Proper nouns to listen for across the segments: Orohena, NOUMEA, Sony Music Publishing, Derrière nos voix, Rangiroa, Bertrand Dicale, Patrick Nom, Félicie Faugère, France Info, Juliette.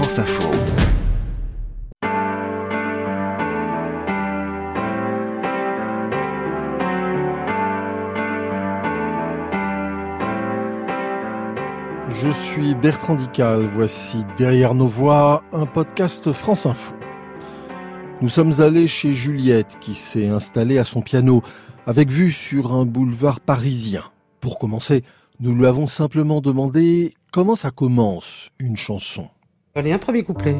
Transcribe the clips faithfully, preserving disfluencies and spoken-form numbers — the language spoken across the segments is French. France Info. Je suis Bertrand Dicale, voici Derrière nos voix, un podcast France Info. Nous sommes allés chez Juliette qui s'est installée à son piano avec vue sur un boulevard parisien. Pour commencer, nous lui avons simplement demandé comment ça commence une chanson. Allez, un premier couplet.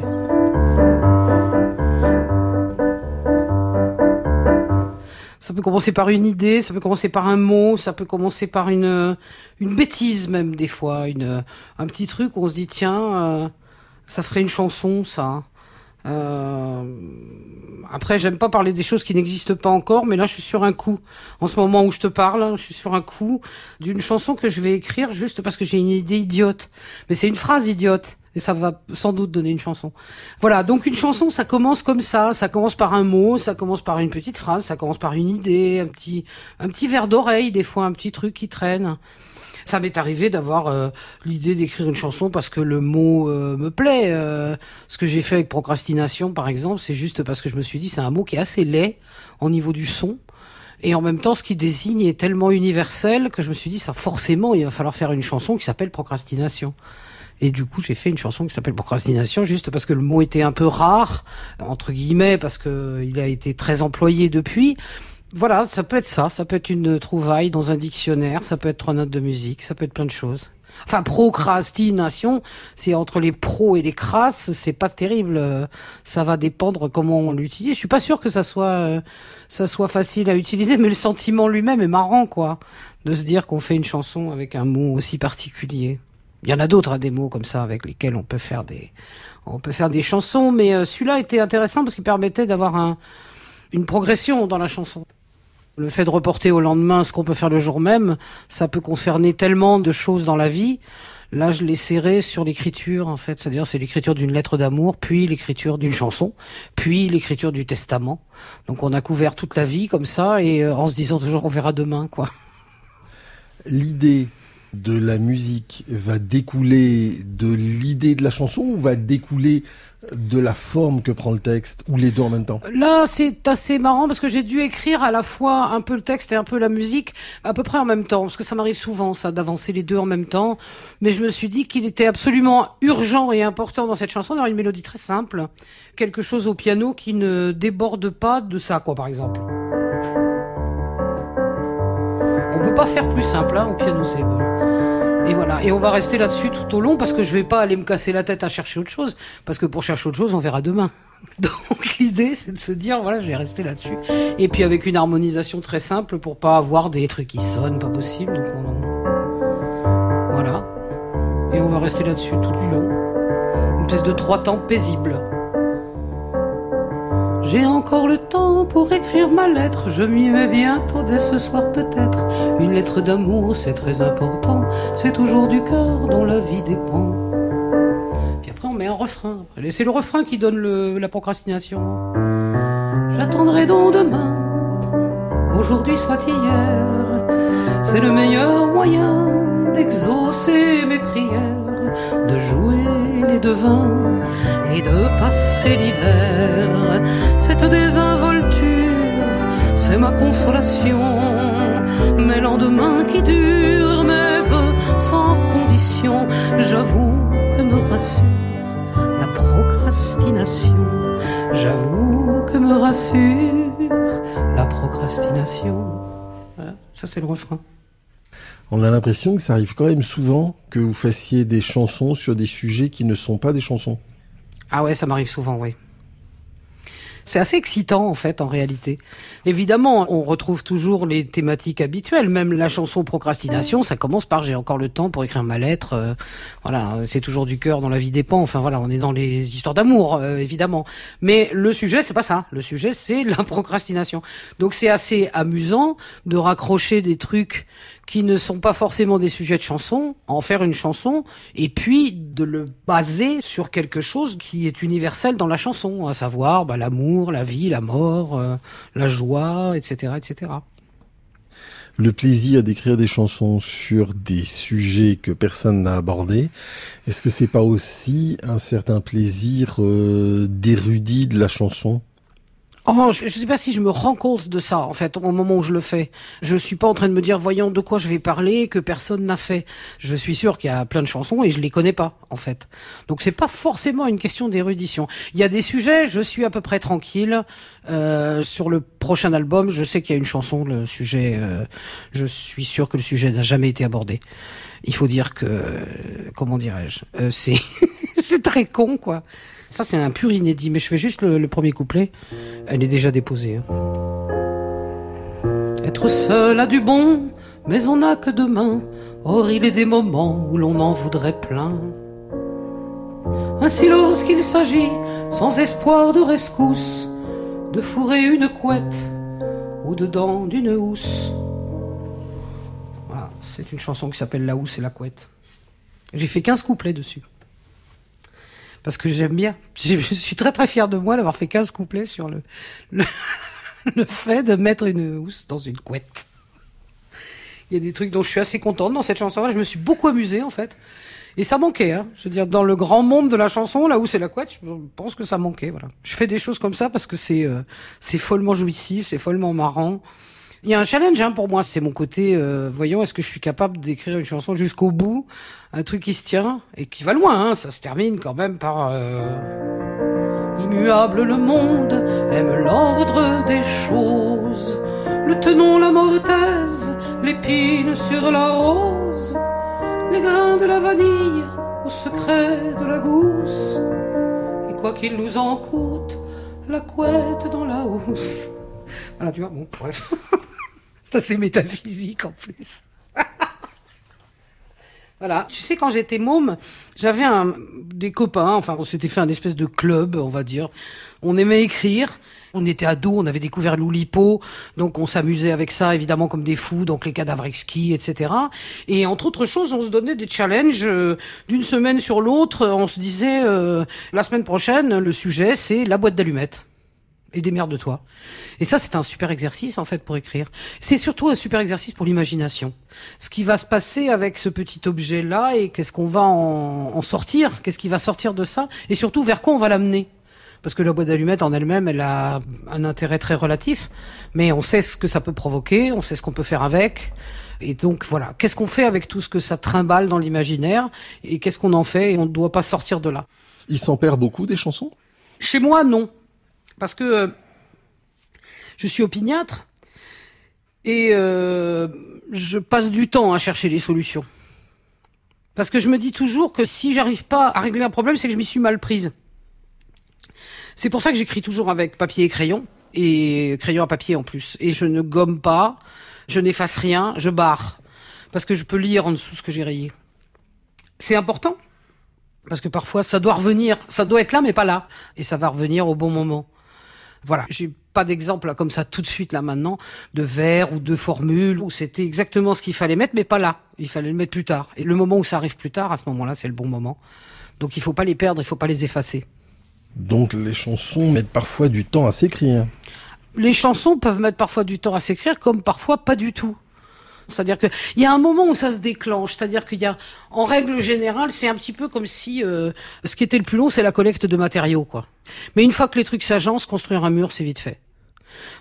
Ça peut commencer par une idée, ça peut commencer par un mot, ça peut commencer par une, une bêtise même des fois, une, un petit truc où on se dit tiens, euh, ça ferait une chanson ça. Euh, après, j'aime pas parler des choses qui n'existent pas encore, mais là, je suis sur un coup. En ce moment où je te parle, je suis sur un coup d'une chanson que je vais écrire juste parce que j'ai une idée idiote. Mais c'est une phrase idiote. Et ça va sans doute donner une chanson. Voilà, donc une chanson, ça commence comme ça. Ça commence par un mot, ça commence par une petite phrase, ça commence par une idée, un petit, un petit verre d'oreille, des fois, un petit truc qui traîne. Ça m'est arrivé d'avoir euh, l'idée d'écrire une chanson parce que le mot euh, me plaît. Euh, ce que j'ai fait avec procrastination, par exemple, c'est juste parce que je me suis dit c'est un mot qui est assez laid au niveau du son. Et en même temps, ce qu'il désigne est tellement universel que je me suis dit ça forcément, il va falloir faire une chanson qui s'appelle procrastination. Et du coup, j'ai fait une chanson qui s'appelle Procrastination, juste parce que le mot était un peu rare, entre guillemets, parce que il a été très employé depuis. Voilà, ça peut être ça, ça peut être une trouvaille dans un dictionnaire, ça peut être trois notes de musique, ça peut être plein de choses. Enfin, procrastination, c'est entre les pros et les crasses, c'est pas terrible. Ça va dépendre comment on l'utilise. Je suis pas sûr que ça soit, euh, ça soit facile à utiliser, mais le sentiment lui-même est marrant, quoi, de se dire qu'on fait une chanson avec un mot aussi particulier. Il y en a d'autres, hein, des mots comme ça avec lesquels on peut faire des, on peut faire des chansons, mais euh, celui-là était intéressant parce qu'il permettait d'avoir un, une progression dans la chanson. Le fait de reporter au lendemain ce qu'on peut faire le jour même, ça peut concerner tellement de choses dans la vie. Là, je l'ai serré sur l'écriture, en fait. C'est-à-dire, c'est l'écriture d'une lettre d'amour, puis l'écriture d'une chanson, puis l'écriture du testament. Donc, on a couvert toute la vie comme ça et euh, en se disant toujours, on verra demain, quoi. L'idée de la musique va découler de l'idée de la chanson ou va découler de la forme que prend le texte ou les deux en même temps? Là, c'est assez marrant parce que j'ai dû écrire à la fois un peu le texte et un peu la musique à peu près en même temps parce que ça m'arrive souvent ça d'avancer les deux en même temps, mais je me suis dit qu'il était absolument urgent et important dans cette chanson d'avoir une mélodie très simple, quelque chose au piano qui ne déborde pas de ça, quoi, par exemple. On peut pas faire plus simple, hein, au piano, c'est bon. Et voilà. Et on va rester là-dessus tout au long parce que je vais pas aller me casser la tête à chercher autre chose. Parce que pour chercher autre chose, on verra demain. Donc l'idée, c'est de se dire, voilà, je vais rester là-dessus. Et puis avec une harmonisation très simple pour pas avoir des trucs qui sonnent, pas possible. Donc on en... Voilà. Et on va rester là-dessus tout du long. Une espèce de trois temps paisible. J'ai encore le temps pour écrire ma lettre, je m'y mets bientôt, dès ce soir peut-être. Une lettre d'amour, c'est très important, c'est toujours du cœur dont la vie dépend. Puis après on met un refrain, c'est le refrain qui donne le, la procrastination. J'attendrai donc demain, qu'aujourd'hui soit hier. C'est le meilleur moyen d'exaucer mes prières, de jouer les devins et de passer l'hiver. Cette désinvolture, c'est ma consolation. Mes lendemains qui durent, mes vœux sans condition. J'avoue que me rassure la procrastination. J'avoue que me rassure la procrastination. Voilà, ça c'est le refrain. On a l'impression que ça arrive quand même souvent que vous fassiez des chansons sur des sujets qui ne sont pas des chansons. Ah ouais, ça m'arrive souvent, oui. C'est assez excitant, en fait, en réalité. Évidemment, on retrouve toujours les thématiques habituelles. Même la chanson procrastination, ça commence par « j'ai encore le temps pour écrire ma lettre euh, ». Voilà, c'est toujours du cœur dont la vie dépend. Enfin voilà, on est dans les histoires d'amour, euh, évidemment. Mais le sujet, c'est pas ça. Le sujet, c'est la procrastination. Donc c'est assez amusant de raccrocher des trucs qui ne sont pas forcément des sujets de chansons, en faire une chanson, et puis de le baser sur quelque chose qui est universel dans la chanson, à savoir bah, l'amour, la vie, la mort, euh, la joie, et cetera, et cetera. le plaisir d'écrire des chansons sur des sujets que personne n'a abordés, est-ce que c'est pas aussi un certain plaisir euh, d'érudit de la chanson? Oh, je ne sais pas si je me rends compte de ça, en fait, au moment où je le fais. Je suis pas en train de me dire, voyons, de quoi je vais parler que personne n'a fait. Je suis sûr qu'il y a plein de chansons et je les connais pas, en fait. Donc c'est pas forcément une question d'érudition. Il y a des sujets, je suis à peu près tranquille. Euh, sur le prochain album, je sais qu'il y a une chanson, le sujet, euh, je suis sûr que le sujet n'a jamais été abordé. Il faut dire que, euh, comment dirais-je, euh, c'est, c'est très con, quoi. Ça, c'est un pur inédit, mais je fais juste le, le premier couplet. Elle est déjà déposée. Hein. Être seul a du bon, mais on n'a que demain. Or, il est des moments où l'on en voudrait plein. Ainsi, lorsqu'il s'agit, sans espoir de rescousse, de fourrer une couette au-dedans d'une housse. Voilà, c'est une chanson qui s'appelle « La housse et la couette ». J'ai fait quinze couplets dessus. Parce que j'aime bien. Je suis très très fier de moi d'avoir fait quinze couplets sur le, le, le fait de mettre une housse dans une couette. Il y a des trucs dont je suis assez contente dans cette chanson-là. Je me suis beaucoup amusée en fait. Et ça manquait. Hein. Je veux dire, dans le grand monde de la chanson, la housse et la couette, je pense que ça manquait. Voilà. Je fais des choses comme ça parce que c'est euh, c'est follement jouissif, c'est follement marrant. Il y a un challenge hein, pour moi. C'est mon côté, euh, voyons, est-ce que je suis capable d'écrire une chanson jusqu'au bout? Un truc qui se tient et qui va loin, hein, ça se termine quand même par... Euh... Immuable le monde aime l'ordre des choses. Le tenon, la mortaise, l'épine sur la rose. Les grains de la vanille au secret de la gousse. Et quoi qu'il nous en coûte, la couette dans la housse. Voilà, tu vois, bon, bref. C'est assez métaphysique en plus. Voilà. Tu sais, quand j'étais môme, j'avais un, des copains, enfin, on s'était fait un espèce de club, on va dire. On aimait écrire. On était ados, on avait découvert l'Oulipo, donc on s'amusait avec ça, évidemment, comme des fous, donc les cadavres exquis, et cetera. Et entre autres choses, on se donnait des challenges euh, d'une semaine sur l'autre. On se disait, euh, la semaine prochaine, le sujet, c'est la boîte d'allumettes. Et démerde-toi. Et ça, c'est un super exercice, en fait, pour écrire. C'est surtout un super exercice pour l'imagination. Ce qui va se passer avec ce petit objet-là, et qu'est-ce qu'on va en, en sortir? Qu'est-ce qui va sortir de ça? Et surtout, vers quoi on va l'amener? Parce que la boîte d'allumettes, en elle-même, elle a un intérêt très relatif. Mais on sait ce que ça peut provoquer, on sait ce qu'on peut faire avec. Et donc, voilà. Qu'est-ce qu'on fait avec tout ce que ça trimballe dans l'imaginaire? Et qu'est-ce qu'on en fait? Et on ne doit pas sortir de là. Il s'en perd beaucoup, des chansons? Chez moi, non. Parce que euh, je suis opiniâtre et euh, je passe du temps à chercher les solutions. Parce que je me dis toujours que si j'arrive pas à régler un problème, c'est que je m'y suis mal prise. C'est pour ça que j'écris toujours avec papier et crayon, et crayon à papier en plus. Et je ne gomme pas, je n'efface rien, je barre. Parce que je peux lire en dessous ce que j'ai rayé. C'est important. Parce que parfois, ça doit revenir. Ça doit être là, mais pas là. Et ça va revenir au bon moment. Voilà. J'ai pas d'exemple, là, comme ça, tout de suite, là, maintenant, de vers ou de formules où c'était exactement ce qu'il fallait mettre, mais pas là. Il fallait le mettre plus tard. Et le moment où ça arrive plus tard, à ce moment-là, c'est le bon moment. Donc, il faut pas les perdre, il faut pas les effacer. Donc, les chansons mettent parfois du temps à s'écrire. Les chansons peuvent mettre parfois du temps à s'écrire, comme parfois pas du tout. C'est-à-dire que il y a un moment où ça se déclenche. C'est-à-dire qu'il y a, en règle générale, c'est un petit peu comme si euh, ce qui était le plus long, c'est la collecte de matériaux, quoi. Mais une fois que les trucs s'agencent, construire un mur, c'est vite fait.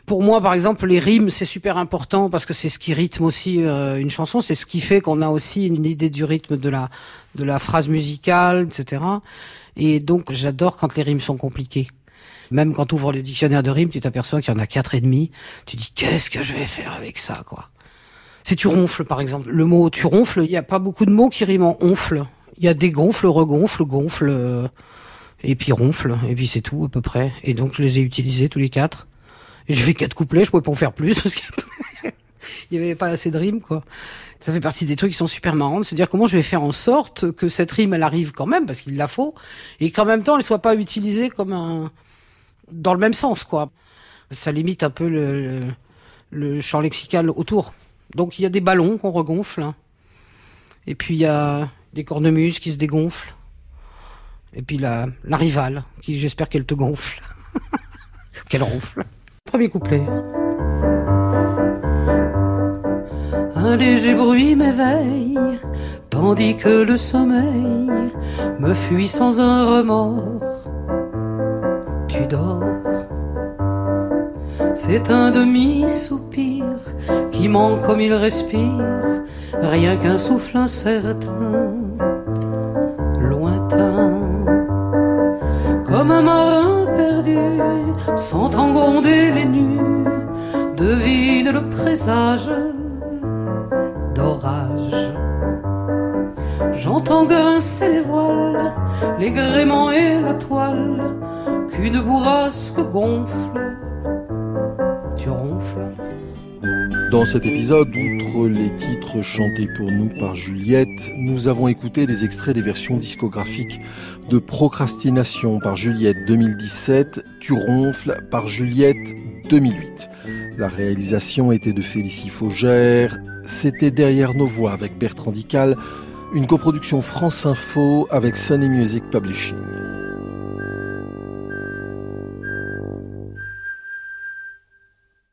Pour moi, par exemple, les rimes, c'est super important parce que c'est ce qui rythme aussi euh, une chanson. C'est ce qui fait qu'on a aussi une idée du rythme de la de la phrase musicale, et cetera. Et donc, j'adore quand les rimes sont compliquées. Même quand tu ouvres les dictionnaires de rimes, tu t'aperçois qu'il y en a quatre et demi. Tu dis, qu'est-ce que je vais faire avec ça, quoi. C'est tu ronfles, par exemple. Le mot tu ronfles, il n'y a pas beaucoup de mots qui riment en onfle. Il y a des gonfles, regonfles, gonfles, euh, et puis ronfles, et puis c'est tout, à peu près. Et donc, je les ai utilisés tous les quatre. Et j'ai fait quatre couplets, je pouvais pas en faire plus, parce qu'il n'y avait pas assez de rimes, quoi. Ça fait partie des trucs qui sont super marrants, de se dire comment je vais faire en sorte que cette rime, elle arrive quand même, parce qu'il la faut, et qu'en même temps, elle soit pas utilisée comme un, dans le même sens, quoi. Ça limite un peu le, le, le champ lexical autour. Donc il y a des ballons qu'on regonfle, hein. Et puis il y a des cornemuses qui se dégonflent, et puis la, la rivale, qui j'espère qu'elle te gonfle, qu'elle ronfle. Premier couplet. Un léger bruit m'éveille, tandis que le sommeil me fuit sans un remords. Tu dors. C'est un demi-soupir qui manque comme il respire, rien qu'un souffle incertain, lointain. Comme un marin perdu, sans t'engonder les nues, devine le présage d'orage. J'entends grincer les voiles, les gréements et la toile, qu'une bourrasque gonfle, tu ronfles. Dans cet épisode, outre les titres chantés pour nous par Juliette, nous avons écouté des extraits des versions discographiques de Procrastination par Juliette deux mille dix-sept, Tu ronfles par Juliette deux mille huit. La réalisation était de Félicie Faugère, c'était Derrière nos voix avec Bertrand Dicale, une coproduction France Info avec Sony Music Publishing.